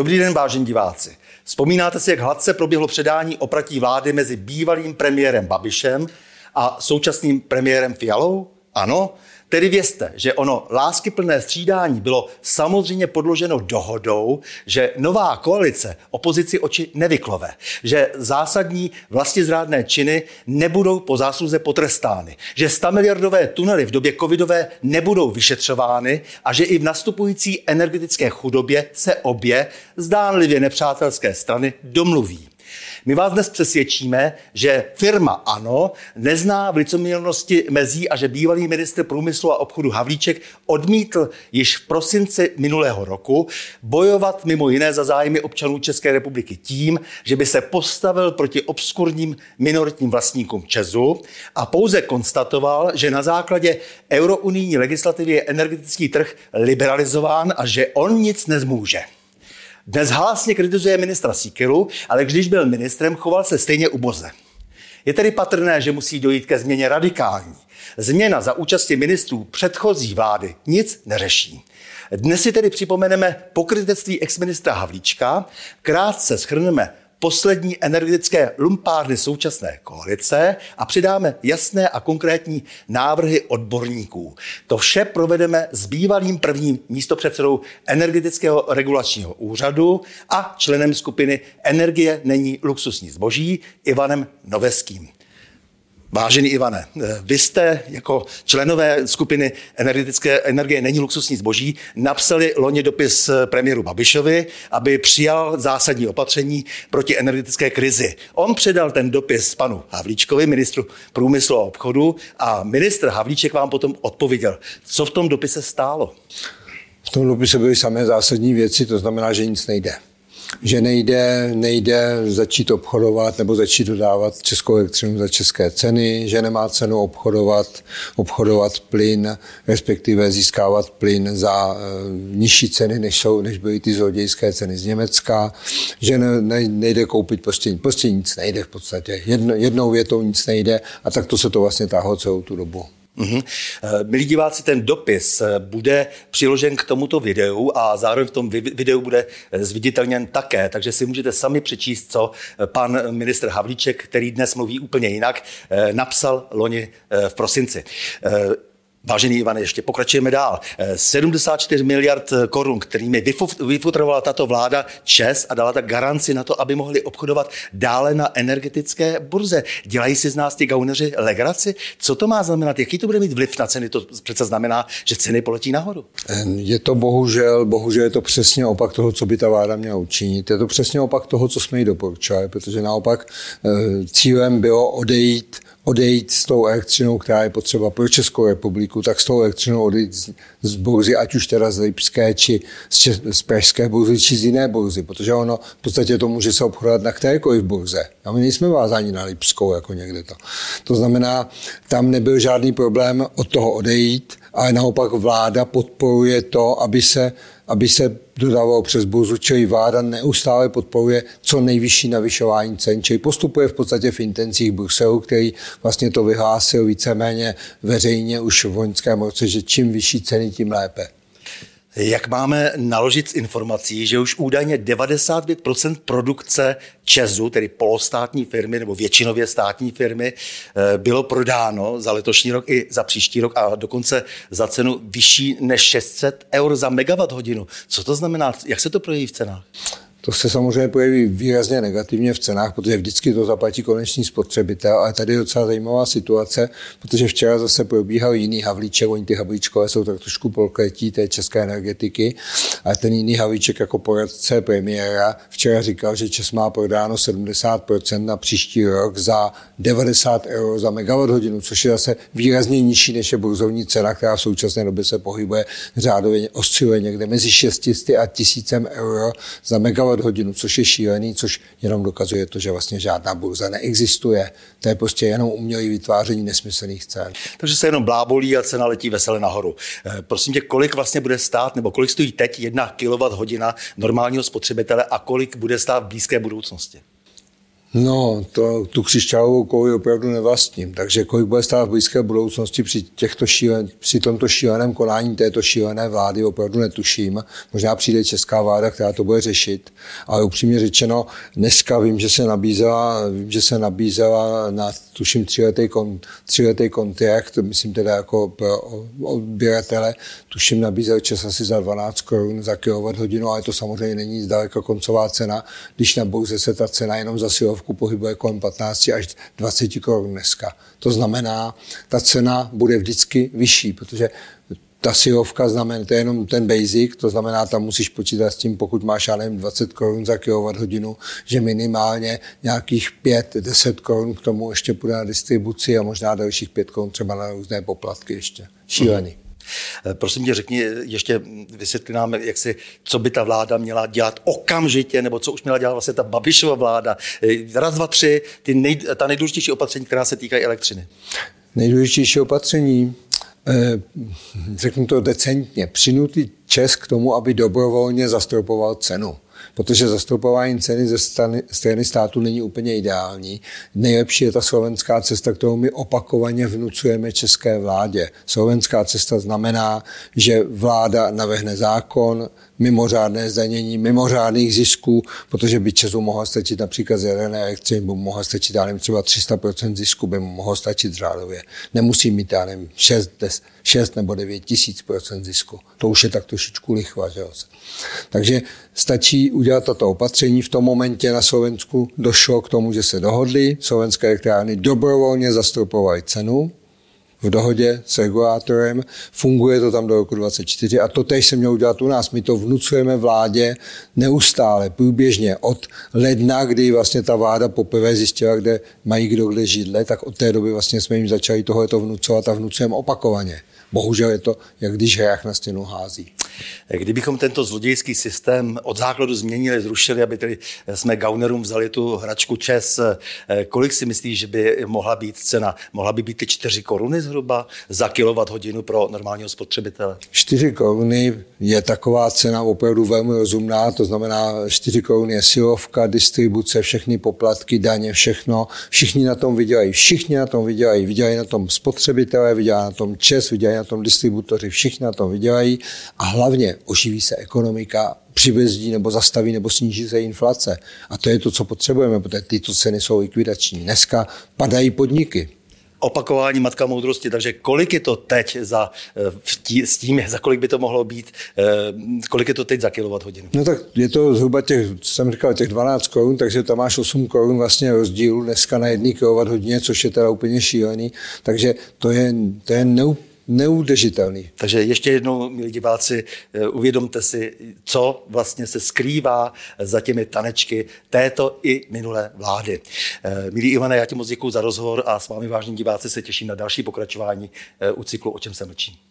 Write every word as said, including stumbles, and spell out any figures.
Dobrý den, vážení diváci. Vzpomínáte si, jak hladce proběhlo předání opratí vlády mezi bývalým premiérem Babišem a současným premiérem Fialou? Ano, tedy vězte, že ono láskyplné střídání bylo samozřejmě podloženo dohodou, že nová koalice opozici oči nevyklove, že zásadní vlastizrádné činy nebudou po zásluze potrestány, že stamiliardové tunely v době covidové nebudou vyšetřovány a že i v nastupující energetické chudobě se obě zdánlivě nepřátelské strany domluví. My vás dnes přesvědčíme, že firma ANO nezná v licoměrnosti mezí a že bývalý ministr průmyslu a obchodu Havlíček odmítl již v prosinci minulého roku bojovat mimo jiné za zájmy občanů České republiky tím, že by se postavil proti obskurním minoritním vlastníkům ČEZu a pouze konstatoval, že na základě eurounijní legislativy je energetický trh liberalizován a že on nic nezmůže. Dnes hlásně kritizuje ministra Sikiru, ale když byl ministrem, choval se stejně uboze. Je tedy patrné, že musí dojít ke změně radikální. Změna za účasti ministrů předchozí vlády nic neřeší. Dnes si tedy připomeneme pokrytectví exministra Havlíčka, krátce shrneme poslední energetické lumpárny současné koalice a přidáme jasné a konkrétní návrhy odborníků. To vše provedeme s bývalým prvním místopředsedou Energetického regulačního úřadu a členem skupiny Energie není luxusní zboží Ivanem Noveským. Vážený Ivane, vy jste jako členové skupiny energetické energie není luxusní zboží napsali loni dopis premiéru Babišovi, aby přijal zásadní opatření proti energetické krizi. On předal ten dopis panu Havlíčkovi, ministru průmyslu a obchodu, a ministr Havlíček vám potom odpověděl. Co v tom dopise stálo? V tom dopise byly samé zásadní věci, to znamená, že nic nejde. Že nejde, nejde začít obchodovat nebo začít dodávat českou elektřinu za české ceny, že nemá cenu obchodovat, obchodovat plyn, respektive získávat plyn za nižší ceny, než jsou, než byly ty zlodějské ceny z Německa, že ne, nejde koupit prostě, prostě nic nejde v podstatě. Jedno, jednou větou nic nejde a tak to se to vlastně táhlo celou tu dobu. Mm-hmm. Milí diváci, ten dopis bude přiložen k tomuto videu a zároveň v tom videu bude zviditelněn také, takže si můžete sami přečíst, co pan ministr Havlíček, který dnes mluví úplně jinak, napsal loni v prosinci. Vážený Ivane, ještě pokračujeme dál. sedmdesát čtyři miliard korun, kterými vyfutrovala tato vláda ČEZ a dala tak garanci na to, aby mohli obchodovat dále na energetické burze. Dělají si z nás ty gauneři legraci? Co to má znamenat? Jaký to bude mít vliv na ceny? To přece znamená, že ceny poletí nahoru. Je to bohužel, bohužel je to přesně opak toho, co by ta vláda měla učinit. Je to přesně opak toho, co jsme jí doporučovali, protože naopak cílem bylo odejít odejít s tou elektřinou, která je potřeba pro Českou republiku, tak s tou elektřinou odejít z burzy, ať už teda z lipské, či z, čes, z pražské burzy, či z jiné burzy, protože ono v podstatě to může se obchodovat na kterékoliv burze. A my nejsme vázáni na lipskou, jako někde to. To znamená, tam nebyl žádný problém od toho odejít, ale naopak vláda podporuje to, aby se, aby se dodávalo přes burzu, čili vláda neustále podporuje co nejvyšší navyšování cen, čili postupuje v podstatě v intencích Bruselu, který vlastně to vyhlásil víceméně veřejně už v loňském roce, že čím vyšší ceny, tím lépe. Jak máme naložit s informací, že už údajně devadesát pět procent produkce ČEZu, tedy polostátní firmy nebo většinově státní firmy, bylo prodáno za letošní rok i za příští rok a dokonce za cenu vyšší než šest set eur za megawatt hodinu. Co to znamená? Jak se to projeví v cenách? To se samozřejmě projeví výrazně negativně v cenách, protože vždycky to zaplatí konečný spotřebitel, ale tady je docela zajímavá situace, protože včera zase probíhal jiný Havlíček, oni ty Havlíčkové jsou tak trošku prokletí té české energetiky, ale ten jiný Havlíček jako poradce premiéra včera říkal, že ČEZ má prodáno sedmdesát procent na příští rok za devadesát euro za megawatt hodinu, což je zase výrazně nižší než je burzovní cena, která v současné době se pohybuje řádově, osciluje někde mezi šest set a tisíc euro za megawatt hodinu, což je šílený, což jenom dokazuje to, že vlastně žádná burza neexistuje. To je prostě jenom umělé vytváření nesmyslných cen. Takže se jenom blábolí a cena letí vesele nahoru. Prosím tě, kolik vlastně bude stát, nebo kolik stojí teď jedna kilowatthodina normálního spotřebitele a kolik bude stát v blízké budoucnosti? No, to, tu křišťálovou kouli opravdu nevlastním, takže kolik bude stát v blízké budoucnosti při, těchto šílen, při tomto šíleném konání této šílené vlády opravdu netuším. Možná přijde česká vláda, která to bude řešit, ale upřímně řečeno, dneska vím, že se nabízela, vím, že se nabízela na tuším tříletý kon, kontrakt, myslím teda jako pro odběratele, tuším nabízel ČEZ asi za dvanáct korun za kilowatthodinu, ale to samozřejmě není zdaleka koncová cena, když na burze se ta cena jenom za silovku pohybuje kolem patnáct až dvacet korun dneska. To znamená, ta cena bude vždycky vyšší, protože ta silovka znamená, to je jenom ten basic, to znamená, tam musíš počítat s tím, pokud máš, já nevím, dvacet korun za kilowatthodinu, že minimálně nějakých pět deset korun k tomu ještě půjde na distribuci a možná dalších pět korun třeba na různé poplatky ještě. Šílený. Mm. Prosím tě, řekni, ještě vysvětli nám, jak si, co by ta vláda měla dělat okamžitě, nebo co už měla dělat vlastně ta Babišova vláda. Raz, dva, tři, ty nej, ta nejdůležitější opatření, která se týkají elektřiny. Nejdůležitější opatření, řeknu to decentně, přinutit ČEZ k tomu, aby dobrovolně zastropoval cenu. Protože zastropování ceny ze strany, strany státu není úplně ideální. Nejlepší je ta slovenská cesta, kterou my opakovaně vnucujeme české vládě. Slovenská cesta znamená, že vláda navrhne zákon, mimořádné zdanění, mimořádných zisků, protože by ČEZu mohla stačit například zelené elektřiny, by mu mohla stačit, já nevím, třeba tři sta procent zisku, by mu mohlo stačit řádově. Nemusí mít, já nevím, šest nebo devět tisíc procent zisku. To už je tak trošičku lichva, že jo. Takže stačí udělat tato opatření. V tom momentě na Slovensku došlo k tomu, že se dohodli, slovenské elektrárny dobrovolně zastropovaly cenu, v dohodě s regulátorem, funguje to tam do roku dvacet čtyři a to též se mělo udělat u nás. My to vnucujeme vládě neustále, průběžně. Od ledna, kdy vlastně ta vláda poprvé zjistila, kde mají kdo kde židle, tak od té doby vlastně jsme jim začali tohleto vnucovat a vnucujeme opakovaně. Bohužel je to, jak když hrách na stěnu hází. Kdybychom tento zlodějský systém od základu změnili, zrušili, aby tedy jsme gaunerům vzali tu hračku ČEZ, kolik si myslíš, že by mohla být cena? Mohla by být ty čtyři koruny zhruba za kilowatthodinu pro normálního spotřebitele? čtyři koruny je taková cena opravdu velmi rozumná, to znamená čtyři koruny je silovka, distribuce, všechny poplatky, daně, všechno. Všichni na tom vydělají, všichni na tom vydělají, vydělají na tom spotřebitelé, vydělají na tom ČEZ, vydělají na tom distributoři, všichni na tom vydělají a hlavně oživí se ekonomika, přibrzdí nebo zastaví nebo sníží se inflace. A to je to, co potřebujeme, protože tyto ceny jsou likvidační. Dneska padají podniky. Opakování matka moudrosti, takže kolik je to teď za, tí, s tím, za kolik by to mohlo být, kolik je to teď za kilowatthodinu? No tak je to zhruba těch, jsem říkal, těch dvanáct korun, takže tam máš osm korun vlastně rozdílu dneska na jedné kilowatthodinu, což je teda úplně šílený, takže to je, to je neúplně neudržitelný. Takže ještě jednou, milí diváci, uvědomte si, co vlastně se skrývá za těmi tanečky této i minulé vlády. Milí Ivane, já ti moc děkuju za rozhovor a s vámi, vážní diváci, se těším na další pokračování u cyklu O čem se mlčí.